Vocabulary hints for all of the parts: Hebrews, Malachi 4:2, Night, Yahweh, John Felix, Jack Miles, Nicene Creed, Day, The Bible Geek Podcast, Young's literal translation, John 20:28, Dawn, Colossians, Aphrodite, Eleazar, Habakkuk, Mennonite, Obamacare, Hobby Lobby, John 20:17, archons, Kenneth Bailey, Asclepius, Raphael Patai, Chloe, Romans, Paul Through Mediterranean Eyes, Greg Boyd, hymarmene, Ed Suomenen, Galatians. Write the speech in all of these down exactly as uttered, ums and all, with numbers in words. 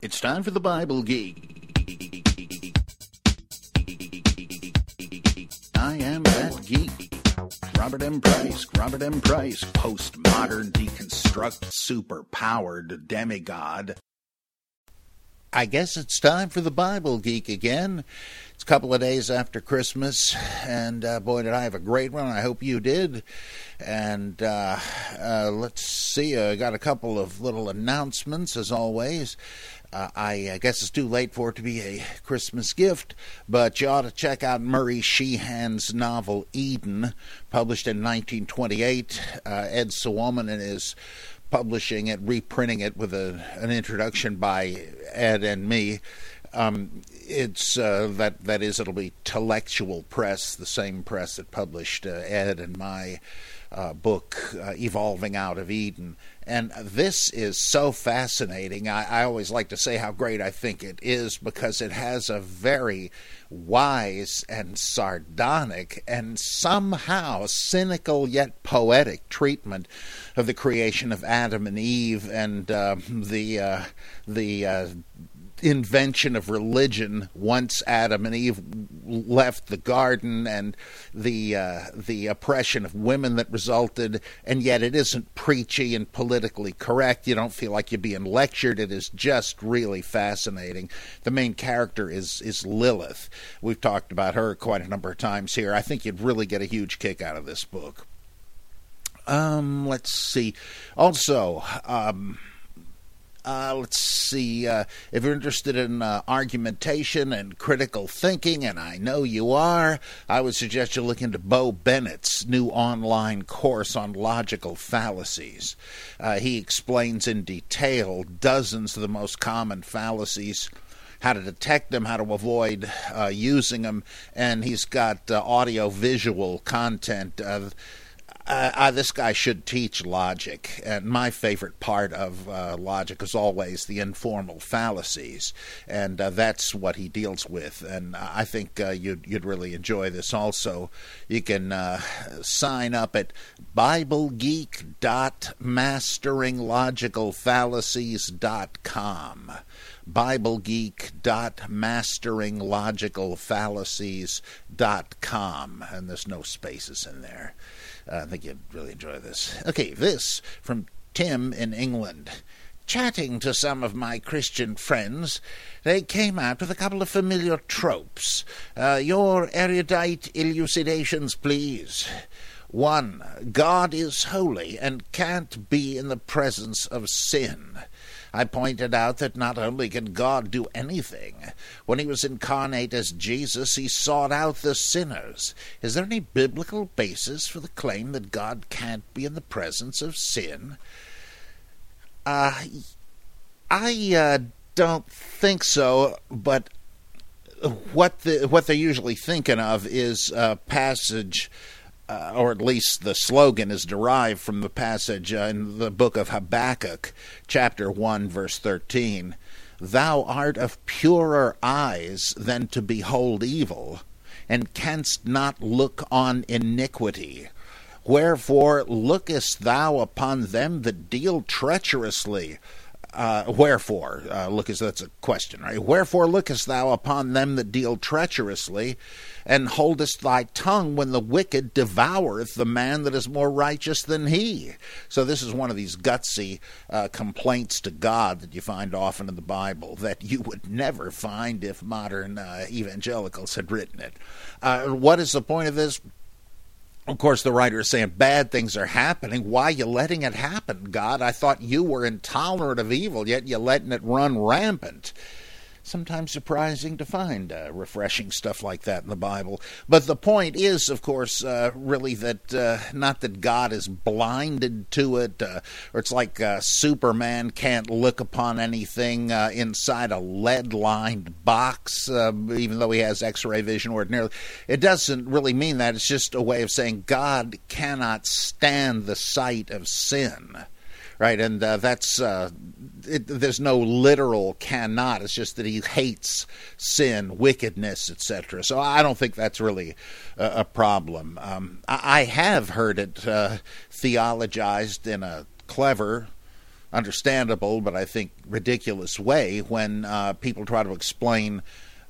It's time for the Bible Geek. I am that geek. Robert M. Price, Robert M. Price, postmodern, deconstruct, superpowered demigod. I guess it's time for the Bible Geek again. It's a couple of days after Christmas, and uh, boy, did I have a great one. I hope you did. And uh, uh, let's see, I uh, got a couple of little announcements, as always. Uh, I, I guess it's too late for it to be a Christmas gift, but you ought to check out Murray Sheehan's novel Eden, published in nineteen twenty-eight. Uh, Ed Suomenen is publishing it, reprinting it with a, an introduction by Ed and me. Um, it's uh, that that is it'll be Intellectual Press, the same press that published uh, Ed and my uh, book uh, Evolving Out of Eden. And this is so fascinating. I, I always like to say how great I think it is, because it has a very wise and sardonic and somehow cynical yet poetic treatment of the creation of Adam and Eve and uh, the uh, the uh, invention of religion once Adam and Eve left the garden, and the uh, the oppression of women that resulted. And yet it isn't preachy and politically correct. You don't feel like you're being lectured. It is just really fascinating. The main character is is Lilith. We've talked about her quite a number of times here. I think you'd really get a huge kick out of this book. Um, let's see. Also, um, Uh, let's see, uh, if you're interested in uh, argumentation and critical thinking, and I know you are, I would suggest you look into Bo Bennett's new online course on logical fallacies. Uh, he explains in detail dozens of the most common fallacies, how to detect them, how to avoid uh, using them, and he's got uh, audio-visual content of Uh, I, this guy should teach logic, and my favorite part of uh, logic is always the informal fallacies, and uh, that's what he deals with. And I think uh, you'd you'd really enjoy this. Also, you can uh, sign up at Bible Geek dot Mastering Logical Fallacies dot com. Bible Geek dot Mastering Logical Fallacies dot com, and there's no spaces in there. Uh, I think you'd really enjoy this. Okay, this from Tim in England. Chatting to some of my Christian friends, they came out with a couple of familiar tropes. Uh, your erudite elucidations, please. One, God is holy and can't be in the presence of sin. I pointed out that not only can God do anything, when he was incarnate as Jesus, he sought out the sinners. Is there any biblical basis for the claim that God can't be in the presence of sin? Uh, I uh, don't think so, but what the, what they're usually thinking of is a passage... Uh, or at least the slogan is derived from the passage uh, in the book of Habakkuk, chapter one, verse thirteen. Thou art of purer eyes than to behold evil, and canst not look on iniquity. Wherefore lookest thou upon them that deal treacherously? Uh, wherefore, uh, lookest, that's a question, right? Wherefore lookest thou upon them that deal treacherously, and holdest thy tongue when the wicked devoureth the man that is more righteous than he? So this is one of these gutsy uh, complaints to God that you find often in the Bible, that you would never find if modern uh, evangelicals had written it. Uh, what is the point of this? Of course, the writer is saying bad things are happening. Why are you letting it happen, God? I thought you were intolerant of evil, yet you're letting it run rampant. sometimes surprising to find uh, refreshing stuff like that in the Bible. But the point is, of course, uh, really that uh, not that God is blinded to it, uh, or it's like uh, Superman can't look upon anything uh, inside a lead-lined box, uh, even though he has X-ray vision ordinarily. It doesn't really mean that. It's just a way of saying God cannot stand the sight of sin. Right, and uh, that's uh, it, there's no literal cannot. It's just that he hates sin, wickedness, et cetera. So I don't think that's really a, a problem. Um, I, I have heard it uh, theologized in a clever, understandable, but I think ridiculous way when uh, people try to explain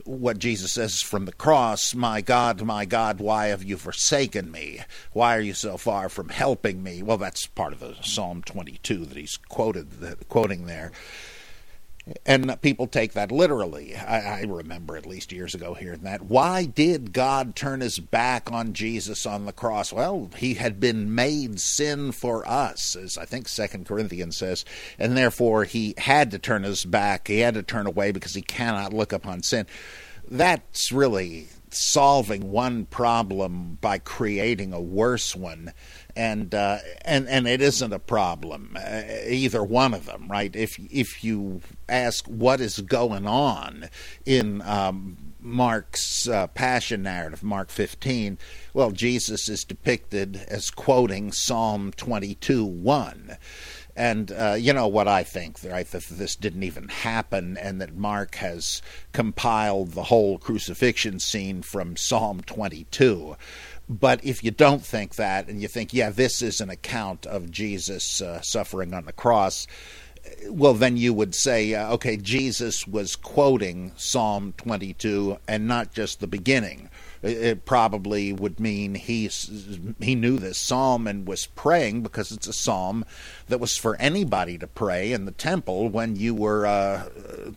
what Jesus says from the cross: "My God, my God, why have you forsaken me? Why are you so far from helping me?" Well, that's part of the Psalm twenty-two that he's quoted, the, quoting there. And people take that literally. I, I remember at least years ago hearing that. Why did God turn his back on Jesus on the cross? Well, he had been made sin for us, as I think Second Corinthians says, and therefore he had to turn his back. He had to turn away because he cannot look upon sin. That's really solving one problem by creating a worse one. And uh, and and it isn't a problem, uh, either one of them, right? If if you ask what is going on in um, Mark's uh, passion narrative, Mark fifteen, well, Jesus is depicted as quoting Psalm twenty-two, one. And uh, you know what I think, right? That this didn't even happen, and that Mark has compiled the whole crucifixion scene from Psalm twenty-two. But if you don't think that, and you think, yeah, this is an account of Jesus uh, suffering on the cross, well, then you would say, uh, okay, Jesus was quoting Psalm twenty-two and not just the beginning. It probably would mean he he knew this psalm and was praying, because it's a psalm that was for anybody to pray in the temple when you were, uh,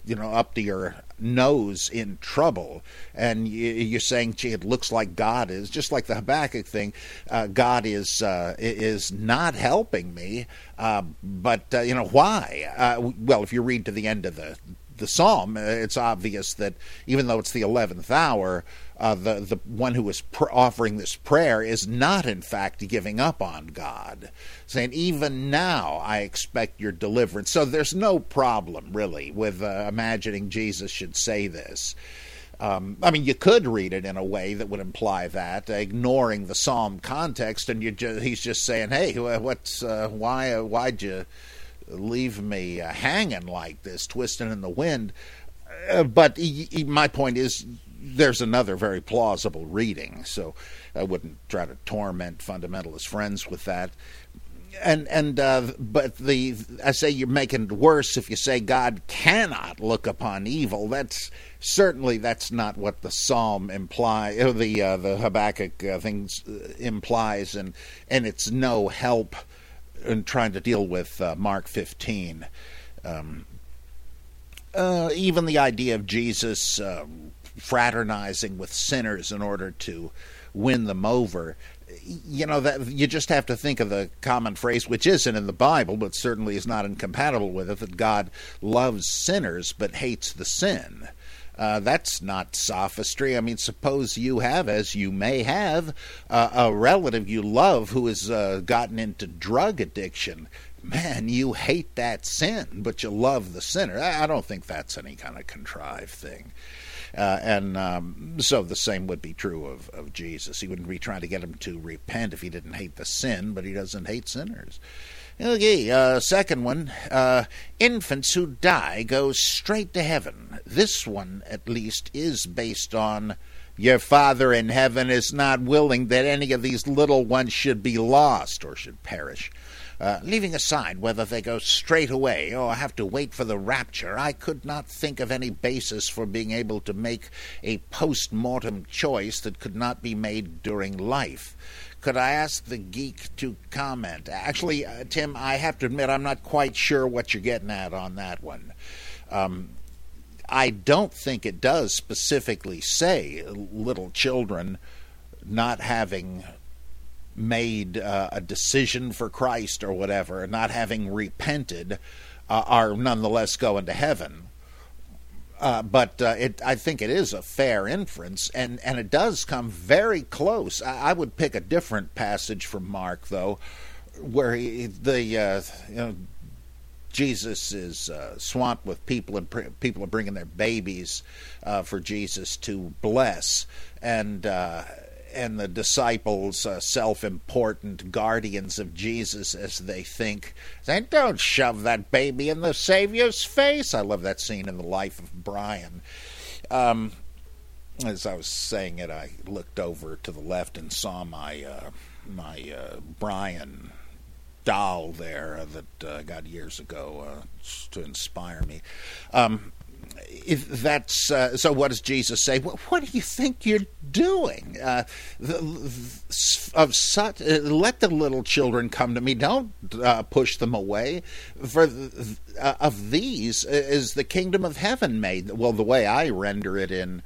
you know, up to your nose in trouble, and you're saying, gee, it looks like God is, just like the Habakkuk thing, uh, God is uh, is not helping me, uh, but, uh, you know, why? Uh, well, if you read to the end of the the psalm, it's obvious that even though it's the eleventh hour, uh, the, the one who is pr- offering this prayer is not, in fact, giving up on God, saying, even now I expect your deliverance. So there's no problem, really, with uh, imagining Jesus should say this. Um, I mean, you could read it in a way that would imply that, ignoring the psalm context, and you ju- he's just saying, hey, what's uh, why uh, why'd you leave me uh, hanging like this, twisting in the wind? Uh, but he, he, my point is, there's another very plausible reading, so I wouldn't try to torment fundamentalist friends with that. And and uh, but the I say you're making it worse if you say God cannot look upon evil. That's certainly that's not what the Psalm implies, or the uh, the Habakkuk uh, things uh, implies, and and it's no help in trying to deal with uh, Mark fifteen. Um, uh, even the idea of Jesus Uh, fraternizing with sinners in order to win them over, you know, that you just have to think of the common phrase, which isn't in the Bible but certainly is not incompatible with it, that God loves sinners but hates the sin. Uh, that's not sophistry. I mean, suppose you have, as you may have, uh, a relative you love who has uh, gotten into drug addiction. Man, you hate that sin, but you love the sinner. I don't think that's any kind of contrived thing. Uh, and um, so the same would be true of, of Jesus. He wouldn't be trying to get him to repent if he didn't hate the sin, but he doesn't hate sinners. Okay, uh, second one. Uh, infants who die go straight to heaven. This one, at least, is based on your Father in heaven is not willing that any of these little ones should be lost or should perish. Uh, leaving aside whether they go straight away or have to wait for the rapture, I could not think of any basis for being able to make a post-mortem choice that could not be made during life. Could I ask the geek to comment? Actually, uh, Tim, I have to admit I'm not quite sure what you're getting at on that one. Um, I don't think it does specifically say little children not having made uh, a decision for Christ or whatever, not having repented, uh, are nonetheless going to heaven. Uh, but uh, it, I think it is a fair inference, and, and it does come very close. I, I would pick a different passage from Mark, though, where he, the uh, you know, Jesus is uh, swamped with people, and pr- people are bringing their babies uh, for Jesus to bless, and uh, and the disciples, uh, self-important guardians of Jesus, as they think, they don't shove that baby in the Savior's face. I love that scene in The Life of Brian. Um, as I was saying it, I looked over to the left and saw my uh, my uh, Brian doll there that I uh, got years ago uh, to inspire me. Um, If that's uh, so, what does Jesus say? What, what do you think you're doing? Uh, the, of such, uh, let the little children come to me. Don't uh, push them away. For th- uh, of these is the kingdom of heaven made. Well, the way I render it in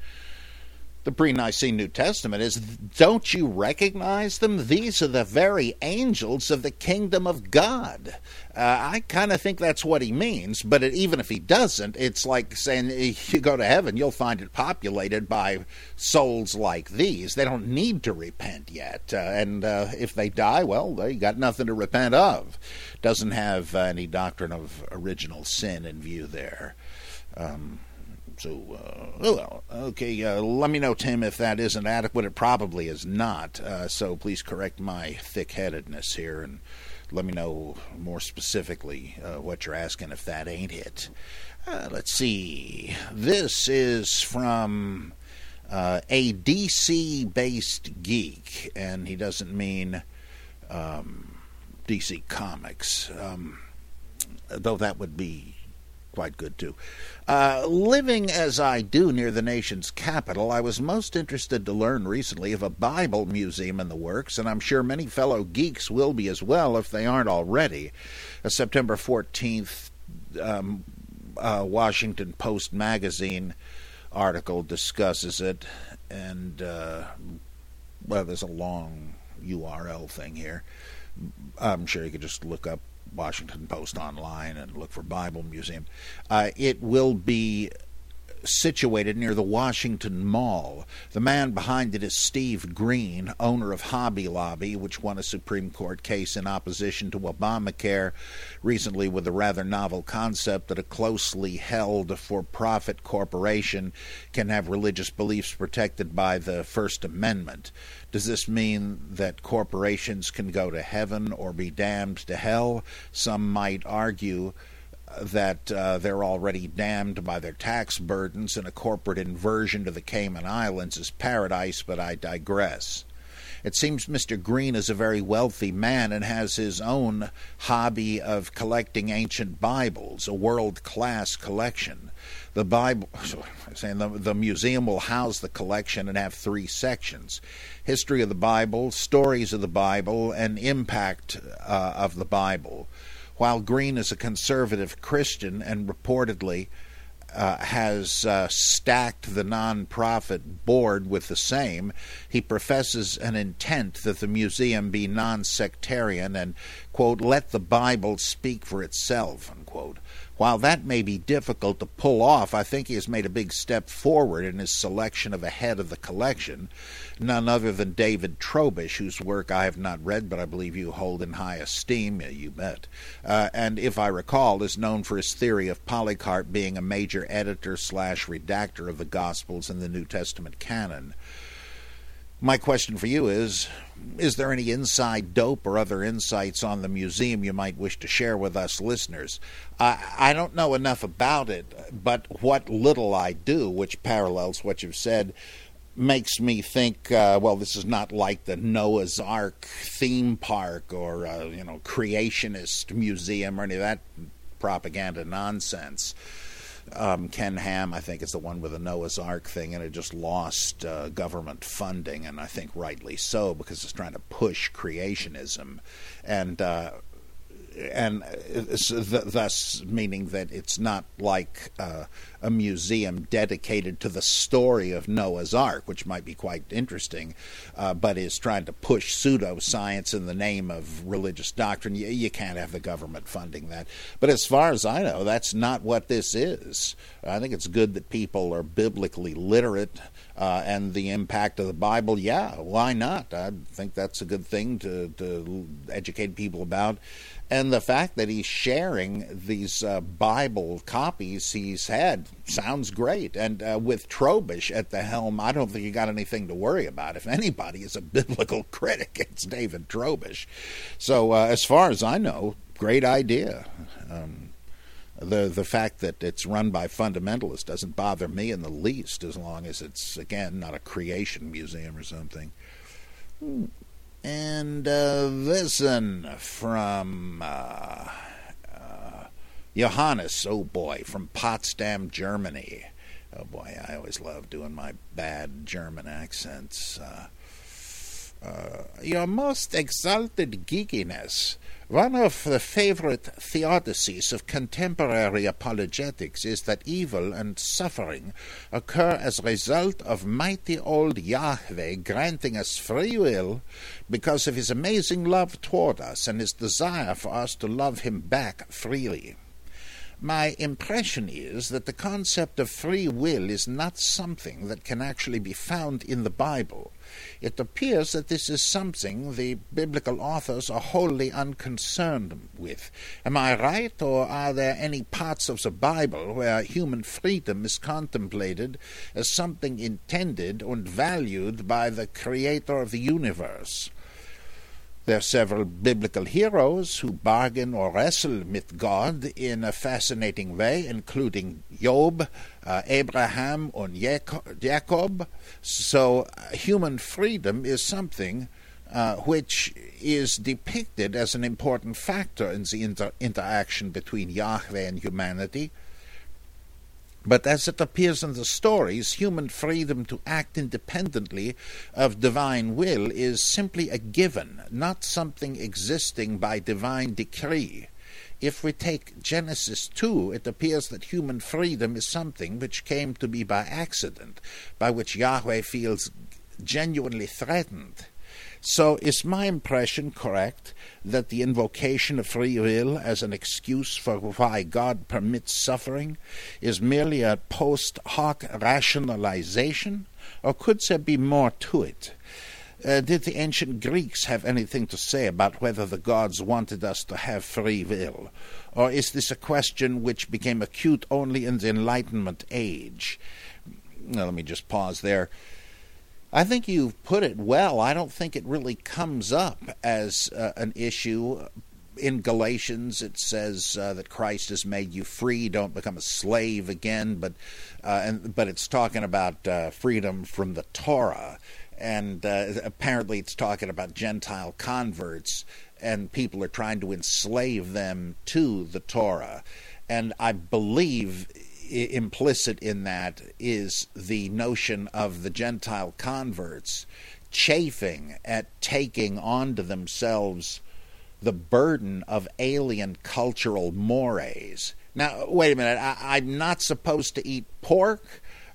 the pre-Nicene New Testament is, don't you recognize them? These are the very angels of the kingdom of God. Uh, I kind of think that's what he means, but it, even if he doesn't, it's like saying, if you go to heaven, you'll find it populated by souls like these. They don't need to repent yet, uh, and uh, if they die, well, they got nothing to repent of. Doesn't have uh, any doctrine of original sin in view there. Um So, uh, well, okay, uh, let me know, Tim, if that isn't adequate. It probably is not, uh, so please correct my thick-headedness here and let me know more specifically uh, what you're asking if that ain't it. Uh, let's see. This is from uh, a D C-based geek, and he doesn't mean um, D C Comics, um, though that would be quite good, too. Uh, living as I do near the nation's capital, I was most interested to learn recently of a Bible museum in the works, and I'm sure many fellow geeks will be as well if they aren't already. A September fourteenth um, uh, Washington Post magazine article discusses it, and, uh, well, there's a long U R L thing here. I'm sure you could just look up Washington Post online and look for Bible Museum. Uh, it will be situated near the Washington Mall. The man behind it is Steve Green, owner of Hobby Lobby, which won a Supreme Court case in opposition to Obamacare recently with the rather novel concept that a closely held for-profit corporation can have religious beliefs protected by the First Amendment. Does this mean that corporations can go to heaven or be damned to hell? Some might argue that uh, they're already damned by their tax burdens, and a corporate inversion to the Cayman Islands is paradise, but I digress. It seems Mister Green is a very wealthy man and has his own hobby of collecting ancient Bibles, a world-class collection. The Bible, saying the, the museum will house the collection and have three sections: history of the Bible, stories of the Bible, and impact uh, of the Bible. While Green is a conservative Christian and reportedly uh, has uh, stacked the nonprofit board with the same, he professes an intent that the museum be non-sectarian and, quote, let the Bible speak for itself, unquote. While that may be difficult to pull off, I think he has made a big step forward in his selection of a head of the collection, none other than David Trobisch, whose work I have not read, but I believe you hold in high esteem, you bet, uh, and if I recall, is known for his theory of Polycarp being a major editor-slash-redactor of the Gospels and the New Testament canon. My question for you is, is there any inside dope or other insights on the museum you might wish to share with us listeners? I, I don't know enough about it, but what little I do, which parallels what you've said, makes me think, uh, well, this is not like the Noah's Ark theme park or, uh, you know, creationist museum or any of that propaganda nonsense. Um, Ken Ham, I think, is the one with the Noah's Ark thing, and it just lost uh, government funding, and I think rightly so, because it's trying to push creationism. And uh, and thus meaning that it's not like uh, a museum dedicated to the story of Noah's Ark, which might be quite interesting, uh, but is trying to push pseudoscience in the name of religious doctrine. You, you can't have the government funding that. But as far as I know, that's not what this is. I think it's good that people are biblically literate uh, and the impact of the Bible. Yeah, why not? I think that's a good thing to, to educate people about. And the fact that he's sharing these uh, Bible copies he's had sounds great. And uh, with Trobisch at the helm, I don't think you got anything to worry about. If anybody is a biblical critic, it's David Trobisch. So uh, as far as I know, great idea. Um, the the fact that it's run by fundamentalists doesn't bother me in the least, as long as it's, again, not a creation museum or something. Hmm. And uh, this one from uh, uh, Johannes, oh boy, from Potsdam, Germany. Oh boy, I always love doing my bad German accents. Uh, uh, Your most exalted geekiness. One of the favorite theodicies of contemporary apologetics is that evil and suffering occur as a result of mighty old Yahweh granting us free will because of his amazing love toward us and his desire for us to love him back freely. My impression is that the concept of free will is not something that can actually be found in the Bible. It appears that this is something the biblical authors are wholly unconcerned with. Am I right, or are there any parts of the Bible where human freedom is contemplated as something intended and valued by the Creator of the universe? There are several biblical heroes who bargain or wrestle with God in a fascinating way, including Job, uh, Abraham, and Jacob. So uh, human freedom is something uh, which is depicted as an important factor in the inter- interaction between Yahweh and humanity. But as it appears in the stories, human freedom to act independently of divine will is simply a given, not something existing by divine decree. If we take Genesis two, it appears that human freedom is something which came to be by accident, by which Yahweh feels genuinely threatened. So is my impression correct that the invocation of free will as an excuse for why God permits suffering is merely a post hoc rationalization, or could there be more to it? Uh, did the ancient Greeks have anything to say about whether the gods wanted us to have free will, or is this a question which became acute only in the Enlightenment age? Now, let me just pause there. I think you've put it well. I don't think it really comes up as uh, an issue. In Galatians, it says uh, that Christ has made you free. Don't become a slave again. But uh, and but it's talking about uh, freedom from the Torah. And uh, apparently it's talking about Gentile converts. And people are trying to enslave them to the Torah. And I believe implicit in that is the notion of the Gentile converts chafing at taking onto themselves the burden of alien cultural mores. Now, wait a minute, I, I'm not supposed to eat pork?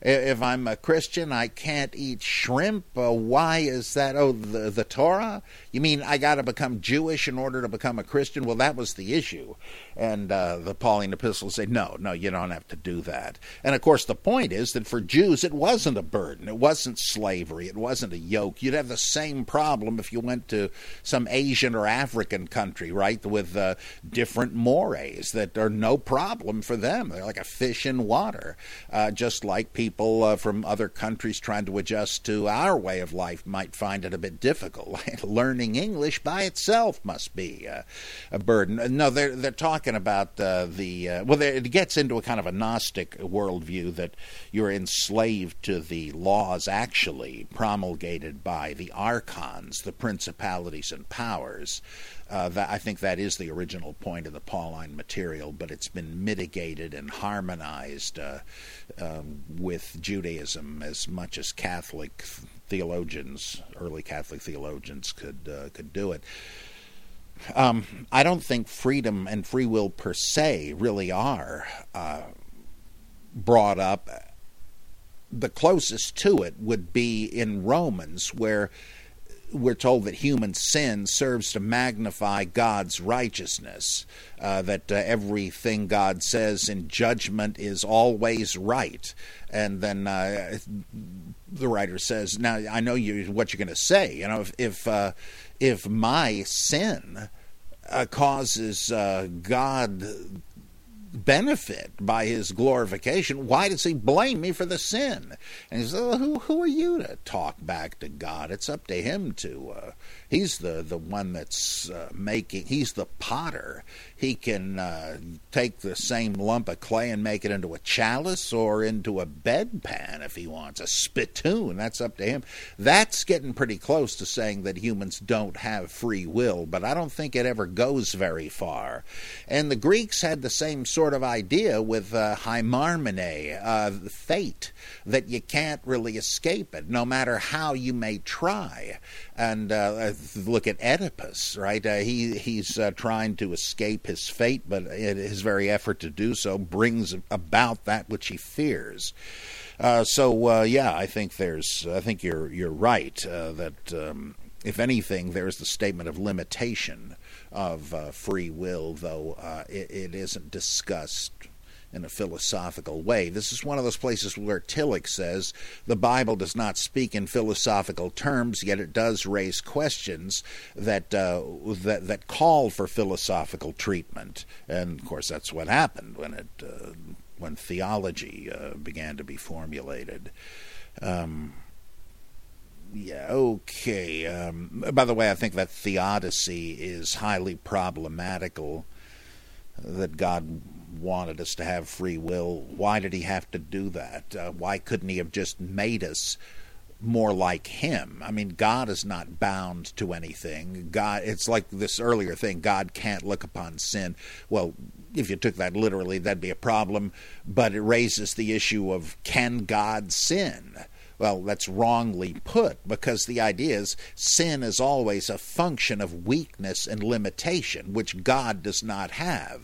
If I'm a Christian, I can't eat shrimp? Uh, why is that? Oh, the, the Torah? You mean I got to become Jewish in order to become a Christian? Well, that was the issue. And uh, the Pauline epistles say, no, no, you don't have to do that. And, of course, the point is that for Jews, it wasn't a burden. It wasn't slavery. It wasn't a yoke. You'd have the same problem if you went to some Asian or African country, right, with uh, different mores that are no problem for them. They're like a fish in water, uh, just like people. People uh, from other countries trying to adjust to our way of life might find it a bit difficult. Learning English by itself must be uh, a burden. No, they're they're talking about uh, the uh, well. It gets into a kind of a Gnostic worldview that you're enslaved to the laws actually promulgated by the archons, the principalities and powers. Uh, that, I think that is the original point of the Pauline material, but it's been mitigated and harmonized uh, um, with Judaism as much as Catholic theologians, early Catholic theologians could uh, could do it. Um, I don't think freedom and free will per se really are uh, brought up. The closest to it would be in Romans, where we're told that human sin serves to magnify God's righteousness, uh, that uh, everything God says in judgment is always right. And then uh, the writer says, now I know you what you're going to say. You know, if if, uh, if my sin uh, causes uh, God benefit by his glorification, why does he blame me for the sin? And he says, oh, who who are you to talk back to God? It's up to him to uh, he's the the one that's uh, making he's the potter. He can uh, take the same lump of clay and make it into a chalice or into a bedpan if he wants, a spittoon. That's up to him. That's getting pretty close to saying that humans don't have free will, but I don't think it ever goes very far. And the Greeks had the same sort of idea with uh, hymarmene, uh, fate, that you can't really escape it, no matter how you may try. And uh, look at Oedipus, right? Uh, he he's uh, trying to escape his fate, but his very effort to do so brings about that which he fears. Uh, so uh, yeah, I think there's, I think you're you're right uh, that um, if anything, there's the statement of limitation of uh, free will, though uh, it, it isn't discussed in a philosophical way. This is one of those places where Tillich says the Bible does not speak in philosophical terms, yet it does raise questions that uh, that, that call for philosophical treatment. And of course, that's what happened when it uh, when theology uh, began to be formulated. Um, Yeah, okay. Um, by the way, I think that theodicy is highly problematical, that God wanted us to have free will. Why did he have to do that? Uh, why couldn't he have just made us more like him? I mean, God is not bound to anything. God, it's like this earlier thing, God can't look upon sin. Well, if you took that literally, that'd be a problem, but it raises the issue of, can God sin? Well, that's wrongly put, because the idea is sin is always a function of weakness and limitation, which God does not have.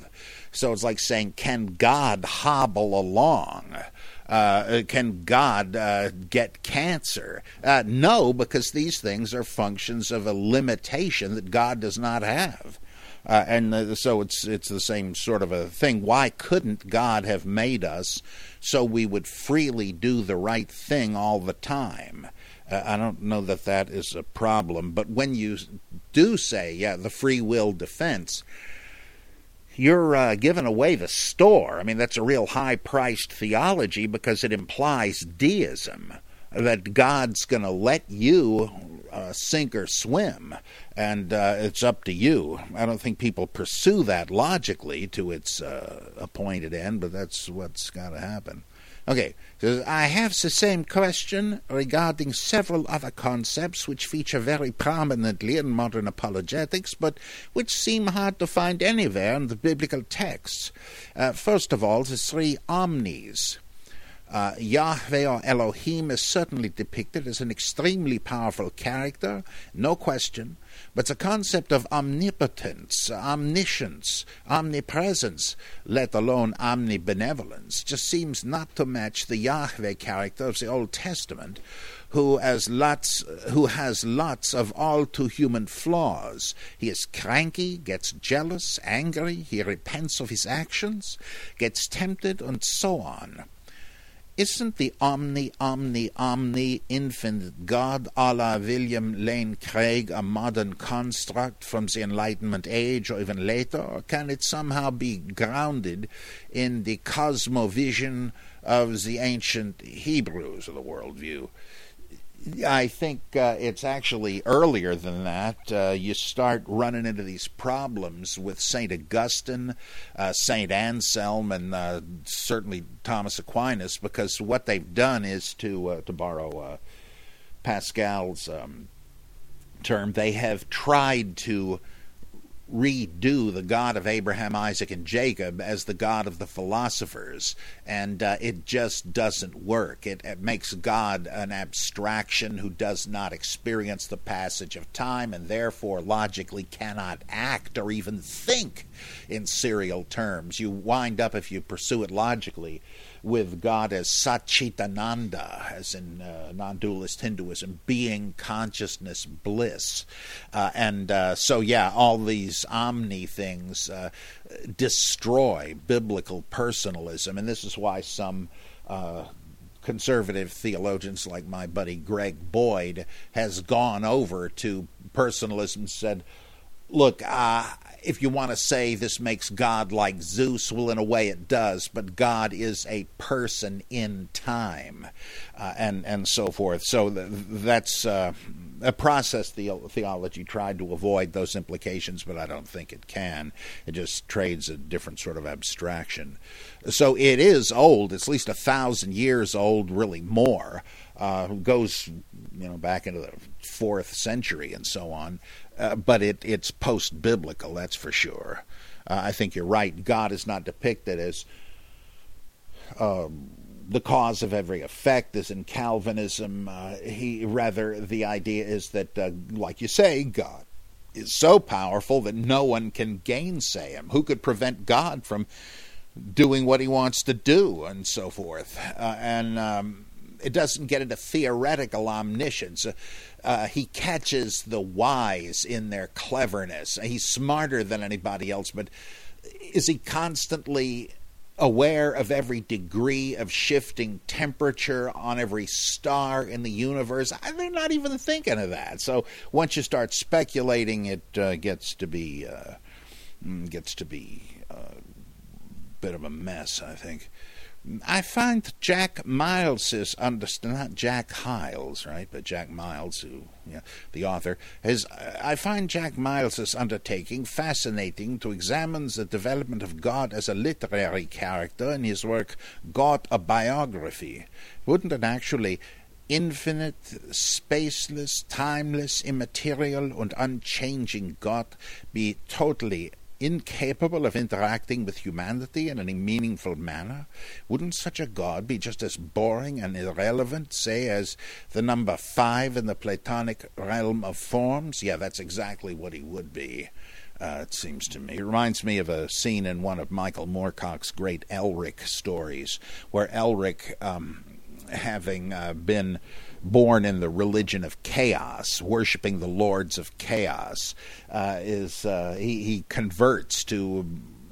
So it's like saying, can God hobble along? Uh, can God uh, get cancer? Uh, no, because these things are functions of a limitation that God does not have. Uh, and uh, so it's it's the same sort of a thing. Why couldn't God have made us so we would freely do the right thing all the time? Uh, I don't know that that is a problem. But when you do say, yeah, the free will defense, you're uh, giving away the store. I mean, that's a real high-priced theology, because it implies deism, that God's going to let you uh, sink or swim, and uh, it's up to you. I don't think people pursue that logically to its uh, appointed end, but that's what's got to happen. Okay, so I have the same question regarding several other concepts which feature very prominently in modern apologetics, but which seem hard to find anywhere in the biblical texts. Uh, first of all, the three omnis. Uh, Yahweh or Elohim is certainly depicted as an extremely powerful character, no question, but the concept of omnipotence, omniscience, omnipresence, let alone omnibenevolence, just seems not to match the Yahweh character of the Old Testament, who has lots, who has lots of all too human flaws. He is cranky, gets jealous, angry, he repents of his actions, gets tempted, and so on. Isn't the omni, omni, omni, infinite God a la William Lane Craig a modern construct from the Enlightenment age or even later? Or can it somehow be grounded in the cosmovision of the ancient Hebrews, or the worldview? I think uh, it's actually earlier than that. Uh, you start running into these problems with Saint Augustine, uh, Saint Anselm, and uh, certainly Thomas Aquinas, because what they've done is to, uh, to borrow uh, Pascal's um, term, they have tried to redo the God of Abraham, Isaac, and Jacob as the God of the philosophers, and uh, it just doesn't work. It, it makes God an abstraction who does not experience the passage of time and therefore logically cannot act or even think in serial terms. You wind up, if you pursue it logically, with God as Satchitananda, as in uh, non-dualist Hinduism, being, consciousness, bliss. Uh, and uh, so, yeah, all these omni things uh, destroy biblical personalism. And this is why some uh, conservative theologians like my buddy Greg Boyd has gone over to personalism and said, look, uh, if you want to say this makes God like Zeus, well, in a way it does, but God is a person in time, uh, and, and so forth. So th- that's uh, a process the- theology tried to avoid those implications, but I don't think it can. It just trades a different sort of abstraction. So it is old. It's at least a thousand years old, really more. Uh, goes, you know, back into the fourth century and so on. Uh, but it, it's post-biblical, that's for sure. Uh, I think you're right. God is not depicted as um, the cause of every effect, as in Calvinism. Uh, he rather, the idea is that, uh, like you say, God is so powerful that no one can gainsay him. Who could prevent God from doing what he wants to do, and so forth? Uh, and um, it doesn't get into theoretical omniscience. Uh, Uh, he catches the wise in their cleverness. He's smarter than anybody else, but is he constantly aware of every degree of shifting temperature on every star in the universe? They're not even thinking of that. So once you start speculating, it uh, gets to be uh, gets to be a bit of a mess, I think. I find Jack Miles is understand not Jack Hiles, right? But Jack Miles, who yeah, the author, has. I find Jack Miles's undertaking fascinating to examine the development of God as a literary character in his work God a Biography. Wouldn't it actually? Infinite, spaceless, timeless, immaterial, and unchanging God be totally incapable of interacting with humanity in any meaningful manner? Wouldn't such a God be just as boring and irrelevant, say, as the number five in the Platonic realm of forms? Yeah, that's exactly what he would be, uh, it seems to me. It reminds me of a scene in one of Michael Moorcock's great Elric stories, where Elric, um, having uh, been born in the religion of chaos, worshiping the lords of chaos, uh, is uh, he, he converts to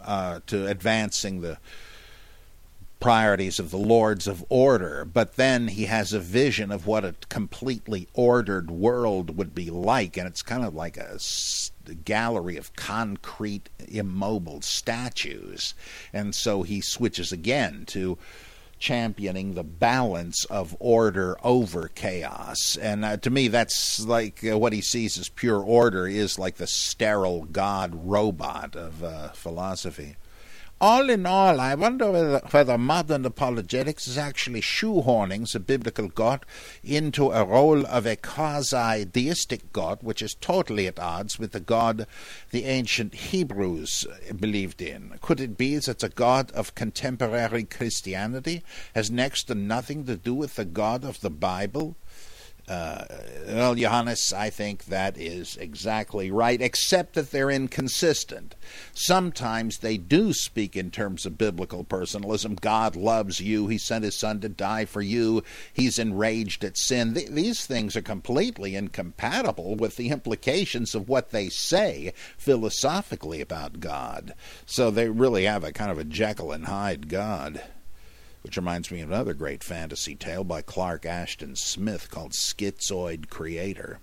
uh, to advancing the priorities of the lords of order, but then he has a vision of what a completely ordered world would be like, and it's kind of like a gallery of concrete, immobile statues, and so he switches again to championing the balance of order over chaos. And uh, to me, that's like uh, what he sees as pure order is like the sterile God robot of uh, philosophy. All in all, I wonder whether, whether modern apologetics is actually shoehorning the biblical God into a role of a quasi-deistic God, which is totally at odds with the God the ancient Hebrews believed in. Could it be that the God of contemporary Christianity has next to nothing to do with the God of the Bible? Uh, well, Johannes, I think that is exactly right, except that they're inconsistent. Sometimes they do speak in terms of biblical personalism. God loves you. He sent his son to die for you. He's enraged at sin. Th- these things are completely incompatible with the implications of what they say philosophically about God. So they really have a kind of a Jekyll and Hyde God. Which reminds me of another great fantasy tale by Clark Ashton Smith called Schizoid Creator.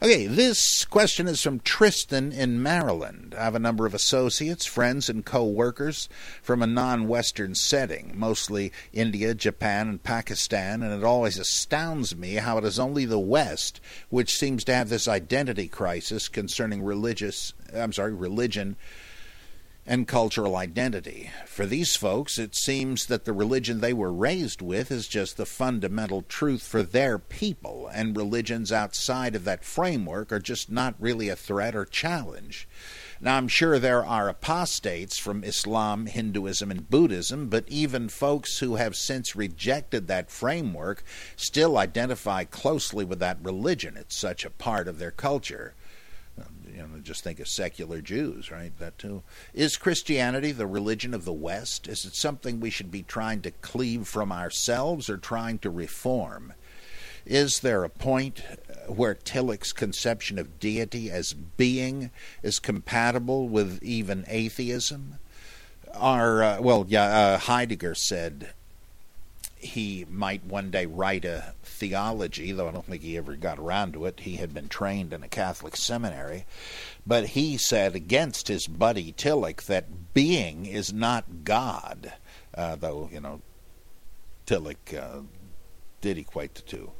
Okay, this question is from Tristan in Maryland. I have a number of associates, friends, and co-workers from a non-Western setting, mostly India, Japan, and Pakistan, and it always astounds me how it is only the West which seems to have this identity crisis concerning religious, I'm sorry, religion, and cultural identity. For these folks, it seems that the religion they were raised with is just the fundamental truth for their people, and religions outside of that framework are just not really a threat or challenge. Now, I'm sure there are apostates from Islam, Hinduism, and Buddhism, but even folks who have since rejected that framework still identify closely with that religion. It's such a part of their culture. You know, just think of secular Jews, right? That too. Is Christianity the religion of the West? Is it something we should be trying to cleave from ourselves or trying to reform? Is there a point where Tillich's conception of deity as being is compatible with even atheism? Or, uh, well, yeah, uh, Heidegger said he might one day write a theology, though I don't think he ever got around to it. He had been trained in a Catholic seminary. But he said against his buddy Tillich that being is not God, uh, though, you know, Tillich uh, did equate the two.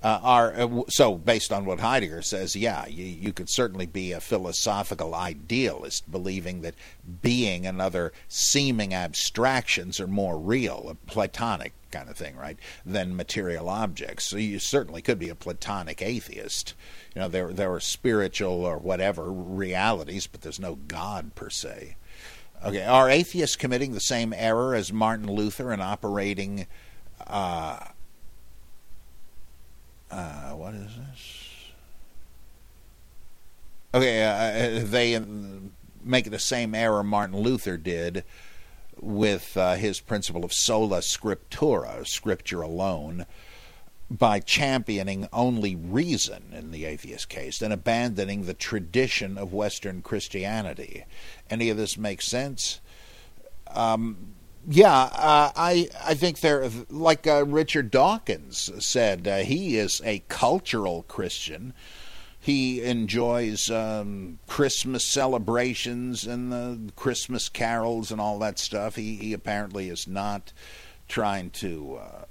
Uh, are, so based on what Heidegger says, yeah, you, you could certainly be a philosophical idealist, believing that being and other seeming abstractions are more real, a Platonic kind of thing, right, than material objects. So you certainly could be a Platonic atheist. You know, there, there are spiritual or whatever realities, but there's no God per se. Okay, are atheists committing the same error as Martin Luther in operating... Uh, Uh, what is this? Okay, uh, they make the same error Martin Luther did with uh, his principle of sola scriptura, scripture alone, by championing only reason in the atheist case and abandoning the tradition of Western Christianity. Any of this make sense? Um... Yeah, uh, I I think there, like uh, Richard Dawkins said, uh, he is a cultural Christian. He enjoys um, Christmas celebrations and the Christmas carols and all that stuff. He he apparently is not trying to uh,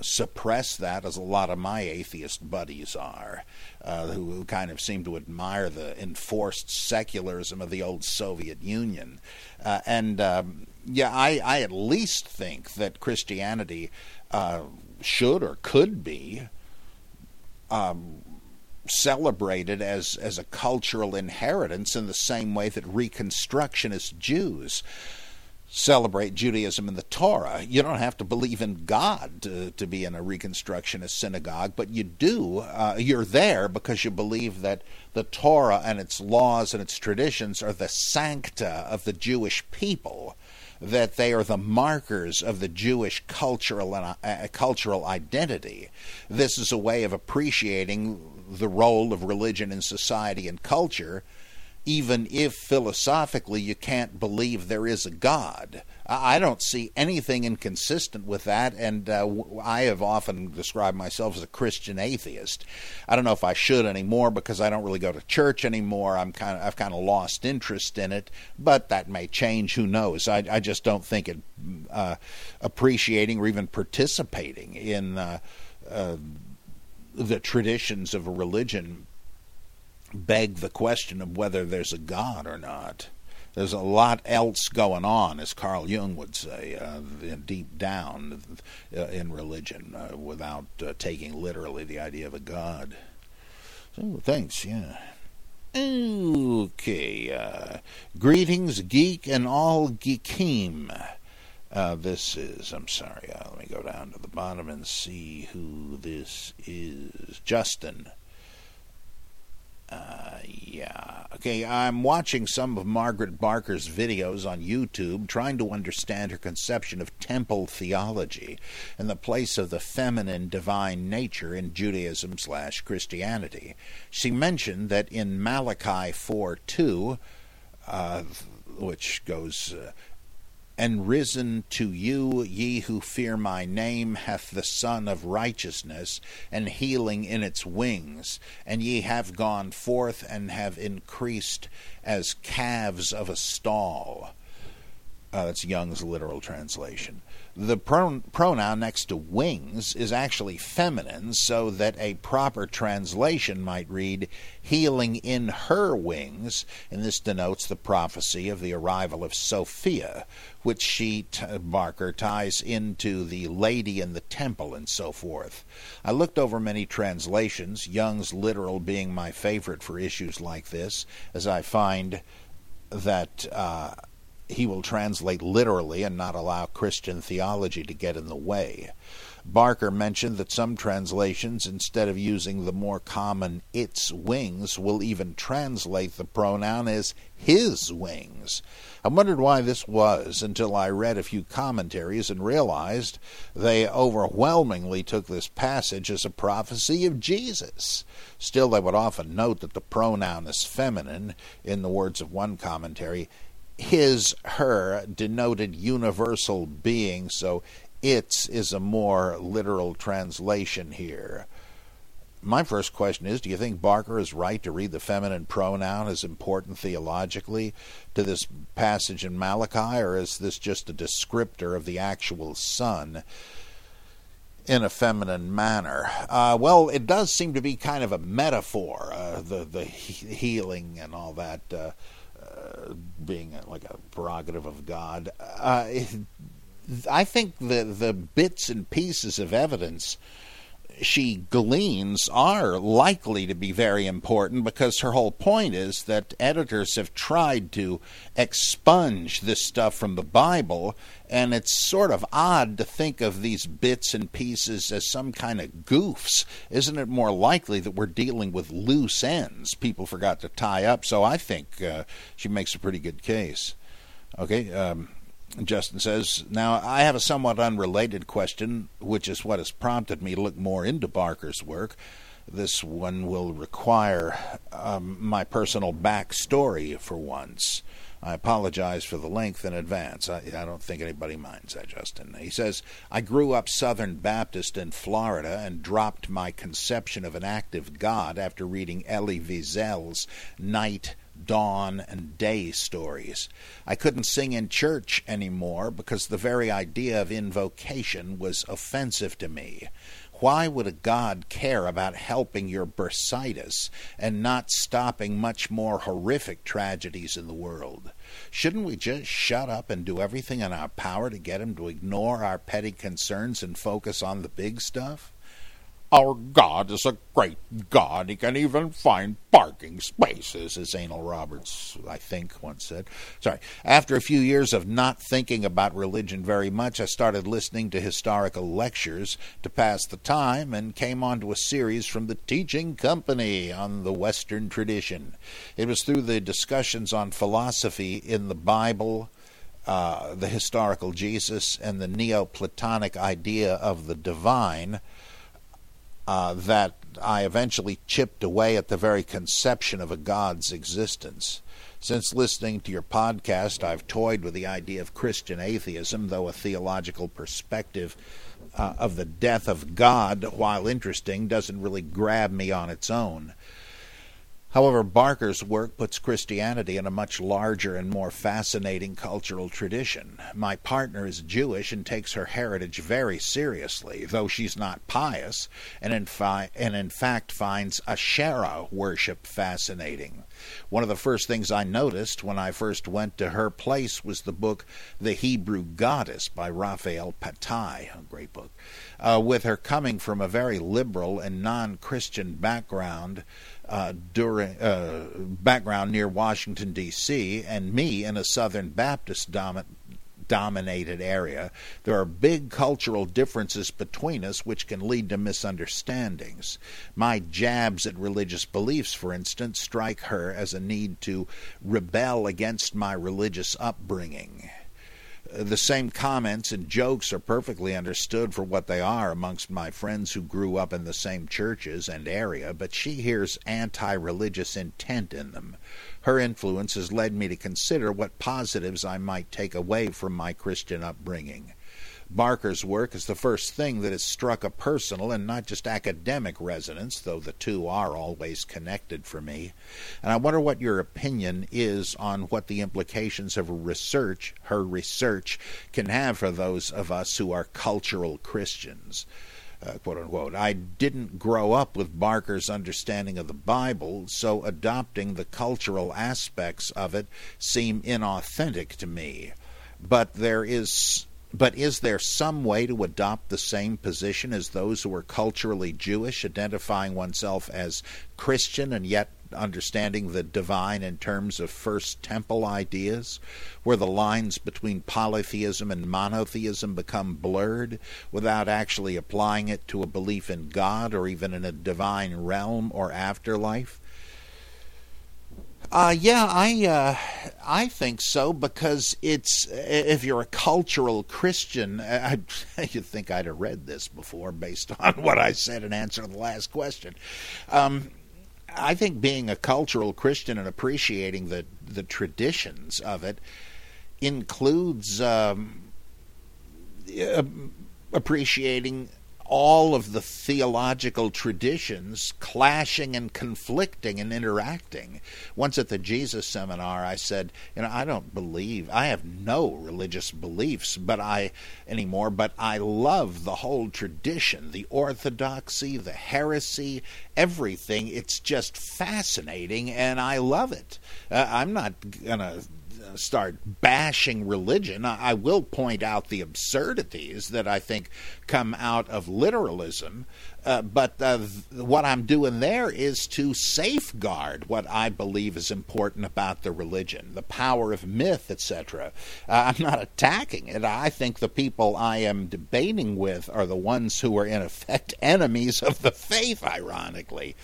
suppress that, as a lot of my atheist buddies are, uh, who, who kind of seem to admire the enforced secularism of the old Soviet Union, uh, and. Um, Yeah, I, I at least think that Christianity uh, should or could be um, celebrated as, as a cultural inheritance in the same way that Reconstructionist Jews celebrate Judaism and the Torah. You don't have to believe in God to, to be in a Reconstructionist synagogue, but you do. Uh, you're there because you believe that the Torah and its laws and its traditions are the sancta of the Jewish people, that they are the markers of the Jewish cultural and uh, cultural identity. This is a way of appreciating the role of religion in society and culture, even if philosophically you can't believe there is a God. I don't see anything inconsistent with that, and uh, I have often described myself as a Christian atheist. I don't know if I should anymore because I don't really go to church anymore. I'm kind of, I've kind of lost interest in it, but that may change. Who knows? I, I just don't think it uh, appreciating or even participating in uh, uh, the traditions of a religion beg the question of whether there's a God or not. There's a lot else going on, as Carl Jung would say, uh, deep down uh, in religion, uh, without uh, taking literally the idea of a God. So, thanks, yeah. Okay. Uh, greetings, geek and all geekim. Uh, this is, I'm sorry, uh, let me go down to the bottom and see who this is. Justin. Uh, yeah. Okay, I'm watching some of Margaret Barker's videos on YouTube, trying to understand her conception of temple theology and the place of the feminine divine nature in Judaism slash Christianity. She mentioned that in Malachi four two, uh, which goes... Uh, And risen to you, ye who fear my name, hath the Son of Righteousness, and healing in its wings. And ye have gone forth, and have increased as calves of a stall. Uh, that's Young's literal translation. The pron- pronoun next to wings is actually feminine, so that a proper translation might read, healing in her wings, and this denotes the prophecy of the arrival of Sophia, which she, t- Barker, ties into the lady in the temple and so forth. I looked over many translations, Young's literal being my favorite for issues like this, as I find that uh, he will translate literally and not allow Christian theology to get in the way. Barker mentioned that some translations, instead of using the more common its wings, will even translate the pronoun as his wings. I wondered why this was until I read a few commentaries and realized they overwhelmingly took this passage as a prophecy of Jesus. Still, they would often note that the pronoun is feminine. In the words of one commentary, his, her denoted universal being, so its is a more literal translation here. My first question is, do you think Barker is right to read the feminine pronoun as important theologically to this passage in Malachi, or is this just a descriptor of the actual son in a feminine manner? Uh, well, it does seem to be kind of a metaphor, uh, the, the he- healing and all that uh, uh, being like a prerogative of God. Uh, it, I think the, the bits and pieces of evidence she gleans are likely to be very important, because her whole point is that editors have tried to expunge this stuff from the Bible, and it's sort of odd to think of these bits and pieces as some kind of goofs. Isn't it more likely that we're dealing with loose ends people forgot to tie up? So I think uh, she makes a pretty good case. Okay, um... Justin says, now I have a somewhat unrelated question, which is what has prompted me to look more into Barker's work. This one will require um, my personal backstory for once. I apologize for the length in advance. I, I don't think anybody minds that, Justin. He says, I grew up Southern Baptist in Florida and dropped my conception of an active God after reading Elie Wiesel's Night, Dawn, and Day stories. I couldn't sing in church anymore because the very idea of invocation was offensive to me. Why would a God care about helping your bursitis and not stopping much more horrific tragedies in the world? Shouldn't we just shut up and do everything in our power to get him to ignore our petty concerns and focus on the big stuff? Our God is a great God. He can even find parking spaces, as Anal Roberts, I think, once said. Sorry. After a few years of not thinking about religion very much, I started listening to historical lectures to pass the time and came on to a series from the Teaching Company on the Western tradition. It was through the discussions on philosophy in the Bible, uh, the historical Jesus, and the Neoplatonic idea of the divine, Uh, that I eventually chipped away at the very conception of a God's existence. Since listening to your podcast, I've toyed with the idea of Christian atheism, though a theological perspective uh, of the death of God, while interesting, doesn't really grab me on its own. However, Barker's work puts Christianity in a much larger and more fascinating cultural tradition. My partner is Jewish and takes her heritage very seriously, though she's not pious, and in, fi- and in fact finds Asherah worship fascinating. One of the first things I noticed when I first went to her place was the book The Hebrew Goddess by Raphael Patai, a great book. Uh, with her coming from a very liberal and non-Christian background, Uh, during uh, background near Washington, D C, and me in a Southern Baptist dom- dominated area, there are big cultural differences between us which can lead to misunderstandings. My jabs at religious beliefs, for instance, strike her as a need to rebel against my religious upbringing. The same comments and jokes are perfectly understood for what they are amongst my friends who grew up in the same churches and area, but she hears anti-religious intent in them. Her influence has led me to consider what positives I might take away from my Christian upbringing. Barker's work is the first thing that has struck a personal and not just academic resonance, though the two are always connected for me. And I wonder what your opinion is on what the implications of research, her research, can have for those of us who are cultural Christians. Uh, quote unquote. I didn't grow up with Barker's understanding of the Bible, so adopting the cultural aspects of it seem inauthentic to me. But there is... But is there some way to adopt the same position as those who are culturally Jewish, identifying oneself as Christian and yet understanding the divine in terms of First Temple ideas, where the lines between polytheism and monotheism become blurred without actually applying it to a belief in God or even in a divine realm or afterlife? Uh, yeah, I uh, I think so, because it's, if you're a cultural Christian, I, you'd think I'd have read this before based on what I said in answer to the last question. Um, I think being a cultural Christian and appreciating the, the traditions of it includes um, appreciating all of the theological traditions clashing and conflicting and interacting. Once at the Jesus seminar, I said, you know, I don't believe, I have no religious beliefs but I anymore, but I love the whole tradition, the orthodoxy, the heresy, everything. It's just fascinating, and I love it. Uh, I'm not going to start bashing religion. I will point out the absurdities that I think come out of literalism, uh, but uh, th- what I'm doing there is to safeguard what I believe is important about the religion, the power of myth, et cetera. Uh, I'm not attacking it. I think the people I am debating with are the ones who are in effect enemies of the faith, ironically.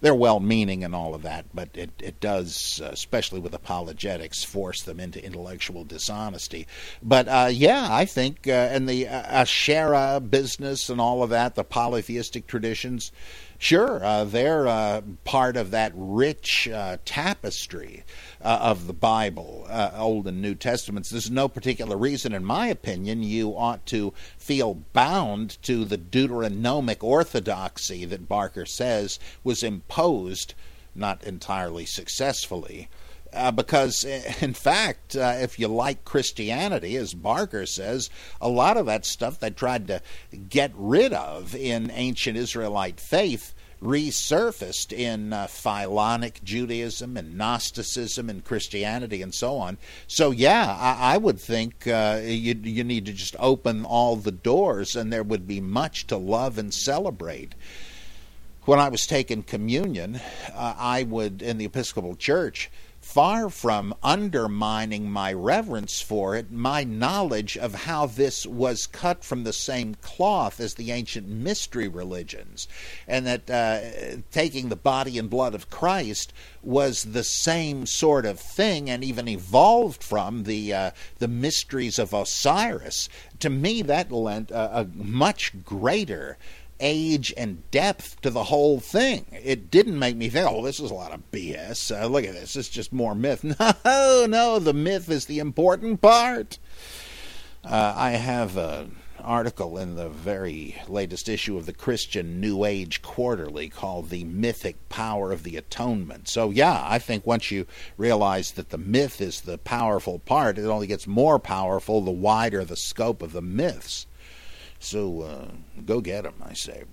They're well-meaning and all of that, but it, it does, uh, especially with apologetics, force them into intellectual dishonesty. But uh, yeah, I think, uh, and the uh, Asherah business and all of that, the polytheistic traditions, sure, uh, they're uh, part of that rich uh, tapestry uh, of the Bible, uh, Old and New Testaments. There's no particular reason, in my opinion, you ought to feel bound to the Deuteronomic orthodoxy that Barker says was imposed, not entirely successfully. Uh, because, in fact, uh, if you like Christianity, as Barker says, a lot of that stuff they tried to get rid of in ancient Israelite faith resurfaced in uh, Philonic Judaism and Gnosticism and Christianity and so on. So, yeah, I, I would think uh, you, you need to just open all the doors, and there would be much to love and celebrate. When I was taking communion, uh, I would, in the Episcopal Church, far from undermining my reverence for it, my knowledge of how this was cut from the same cloth as the ancient mystery religions, and that uh, taking the body and blood of Christ was the same sort of thing, and even evolved from the uh, the mysteries of Osiris. To me, that lent a, a much greater age and depth to the whole thing. It didn't make me think, oh, this is a lot of B S. Uh, look at this. It's just more myth. No, no, the myth is the important part. Uh, I have an article in the very latest issue of the Christian New Age Quarterly called The Mythic Power of the Atonement. So, yeah, I think once you realize that the myth is the powerful part, it only gets more powerful the wider the scope of the myths. So uh, go get them, I say.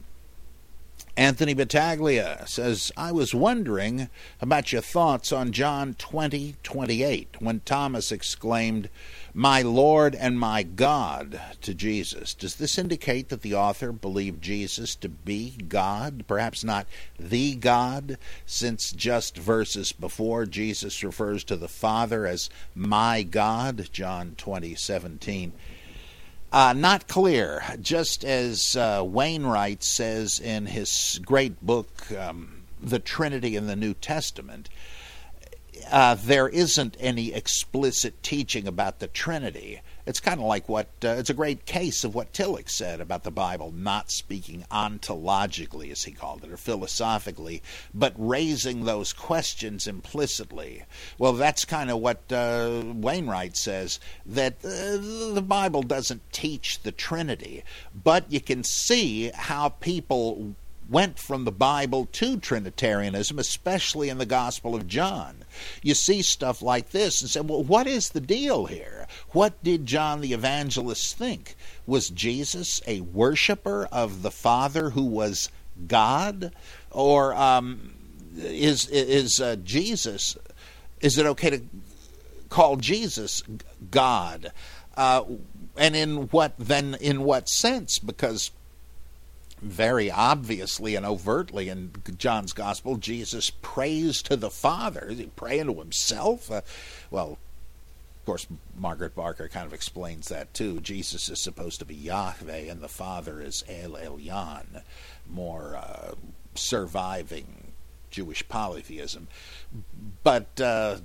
Anthony Battaglia says, I was wondering about your thoughts on John twenty twenty-eight, when Thomas exclaimed, "My Lord and my God," to Jesus. Does this indicate that the author believed Jesus to be God, perhaps not the God, since just verses before Jesus refers to the Father as my God, John twenty seventeen? Uh, not clear. Just as uh, Wainwright says in his great book, um, The Trinity in the New Testament, uh, there isn't any explicit teaching about the Trinity. It's kind of like what, uh, it's a great case of what Tillich said about the Bible not speaking ontologically, as he called it, or philosophically, but raising those questions implicitly. Well, that's kind of what uh, Wainwright says, that uh, the Bible doesn't teach the Trinity, but you can see how people went from the Bible to Trinitarianism, especially in the Gospel of John. You see stuff like this and say, well, what is the deal here? What did John the Evangelist think? Was Jesus a worshiper of the Father who was God? Or um, is, is uh, Jesus, is it okay to call Jesus God? Uh, and in what then in what sense? Because very obviously and overtly in John's Gospel, Jesus prays to the Father. Is he praying to himself? Uh, well, of course, Margaret Barker kind of explains that too. Jesus is supposed to be Yahweh, and the Father is El Elyon, more uh, surviving Jewish polytheism. But uh,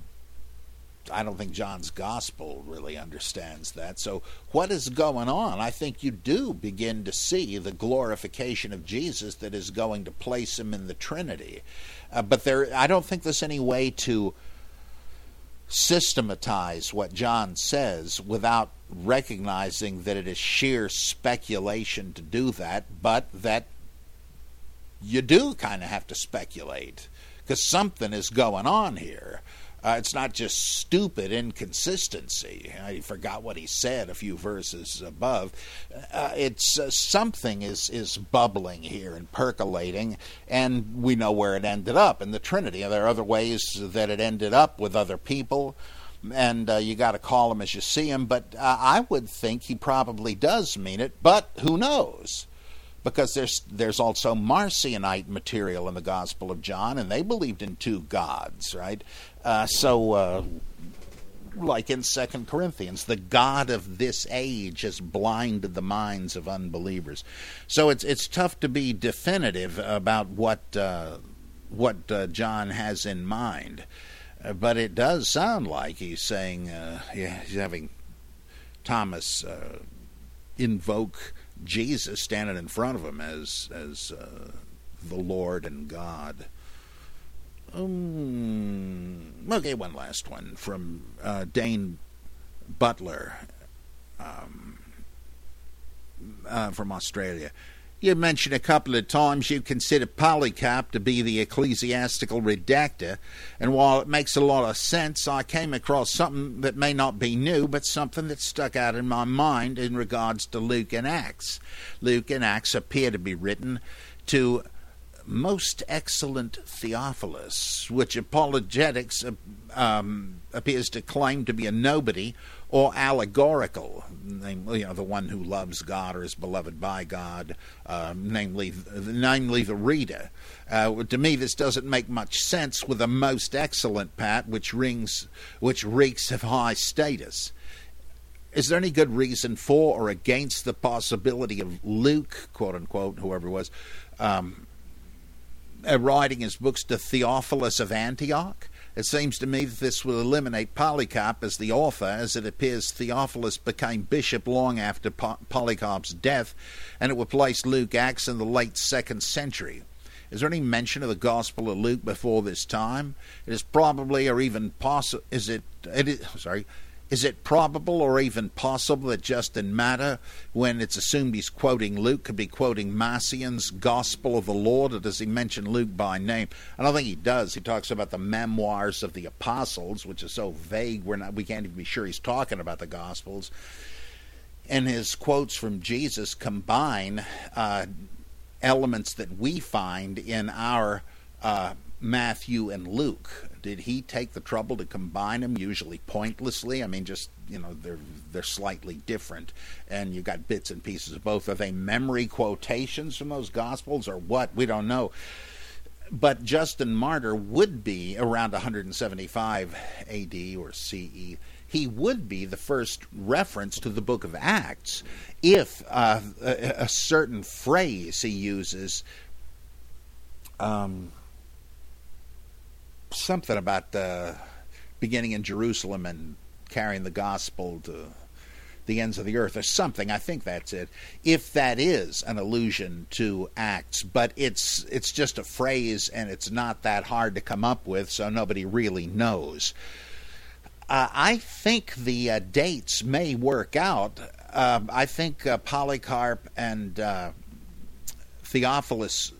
I don't think John's Gospel really understands that. So what is going on? I think you do begin to see the glorification of Jesus that is going to place him in the Trinity. Uh, but there, I don't think there's any way to systematize what John says without recognizing that it is sheer speculation to do that, but that you do kind of have to speculate because something is going on here. Uh, it's not just stupid inconsistency. I forgot what he said a few verses above. Uh, it's uh, something is, is bubbling here and percolating, and we know where it ended up in the Trinity. There are other ways that it ended up with other people, and uh, you got to call him as you see him. But uh, I would think he probably does mean it, but who knows? Because there's there's also Marcionite material in the Gospel of John, and they believed in two gods, right? Uh, so, uh, like in Second Corinthians, the god of this age has blinded the minds of unbelievers. So it's it's tough to be definitive about what uh, what uh, John has in mind, uh, but it does sound like he's saying uh, yeah, he's having Thomas uh, invoke Jesus standing in front of him as as uh, the Lord and God. Um, okay, one last one from uh, Dane Butler um, uh, from Australia. You mentioned a couple of times you consider Polycarp to be the ecclesiastical redactor, and while it makes a lot of sense, I came across something that may not be new, but something that stuck out in my mind in regards to Luke and Acts. Luke and Acts appear to be written to most excellent Theophilus, which apologetics um, appears to claim to be a nobody or allegorical, namely, you know, the one who loves God or is beloved by God, uh, namely, namely the reader. Uh, to me, this doesn't make much sense with a most excellent part, which rings, which reeks of high status. Is there any good reason for or against the possibility of Luke, quote unquote, whoever it was, um, writing his books to Theophilus of Antioch? It seems to me that this will eliminate Polycarp as the author, as it appears Theophilus became bishop long after Polycarp's death, and it will place Luke Acts in the late second century. Is there any mention of the Gospel of Luke before this time? It is probably, or even possible, is it? It is, sorry. Is it probable or even possible that Justin Martyr, when it's assumed he's quoting Luke, could be quoting Marcion's Gospel of the Lord, or does he mention Luke by name? I don't think he does. He talks about the memoirs of the apostles, which is so vague we're not, we can't even be sure he's talking about the Gospels. And his quotes from Jesus combine uh, elements that we find in our uh, Matthew and Luke. Did he take the trouble to combine them, usually pointlessly? I mean, just, you know, they're they're slightly different, and you got bits and pieces of both. Are they memory quotations from those Gospels or what? We don't know. But Justin Martyr would be, around one seventy-five A D or C E, he would be the first reference to the book of Acts if uh, a, a certain phrase he uses... Um. something about uh, beginning in Jerusalem and carrying the gospel to the ends of the earth or something. I think that's it. If that is an allusion to Acts, but it's it's just a phrase and it's not that hard to come up with, so nobody really knows. Uh, I think the uh, dates may work out. Uh, I think uh, Polycarp and uh, Theophilus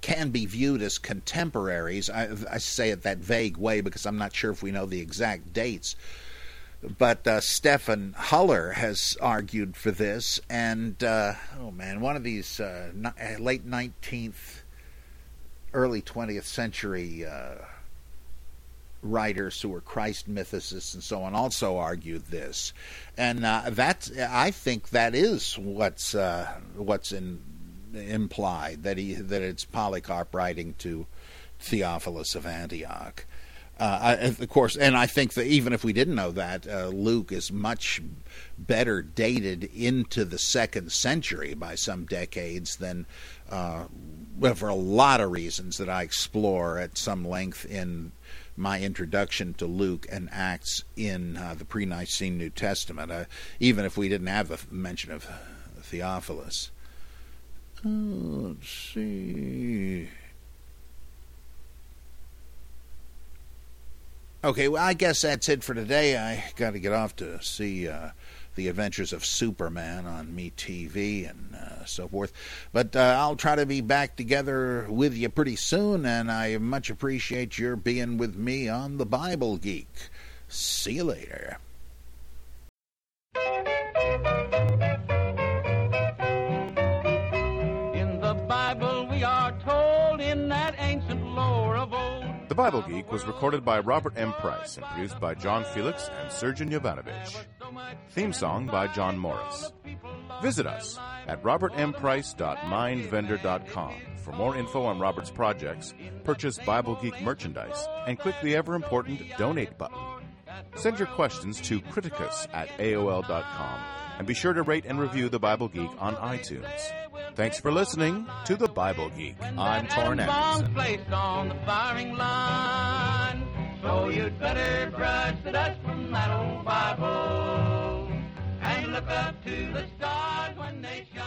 can be viewed as contemporaries. I, I say it that vague way because I'm not sure if we know the exact dates. But uh, Stefan Huller has argued for this, and uh, oh man, one of these uh, late nineteenth, early twentieth century uh, writers who were Christ mythicists and so on also argued this, and uh, that's I think that is what's uh, what's in, implied that he that it's Polycarp writing to Theophilus of Antioch. Uh, I, of course, and I think that even if we didn't know that, uh, Luke is much better dated into the second century by some decades than, uh, well, for a lot of reasons that I explore at some length in my introduction to Luke and Acts in uh, the pre-Nicene New Testament, uh, even if we didn't have a mention of Theophilus. Oh, let's see. Okay, well, I guess that's it for today. I got to get off to see uh, The Adventures of Superman on MeTV and uh, so forth. But uh, I'll try to be back together with you pretty soon, and I much appreciate your being with me on The Bible Geek. See you later. In the Bible we are told in that ancient lore of old. The Bible Geek was recorded by Robert M. Price and produced by John Felix and Sergeant Yovanovich. Theme song by John Morris. Visit us at robert m price dot mind vendor dot com for more info on Robert's projects, purchase Bible Geek merchandise, and click the ever-important Donate button. Send your questions to criticus at A O L dot com and be sure to rate and review The Bible Geek on iTunes. Thanks for listening to The Bible Geek. I'm Torn Anderson. Placed on the firing line, so you'd better brush the dust from that old Bible and look up to the stars when they shine.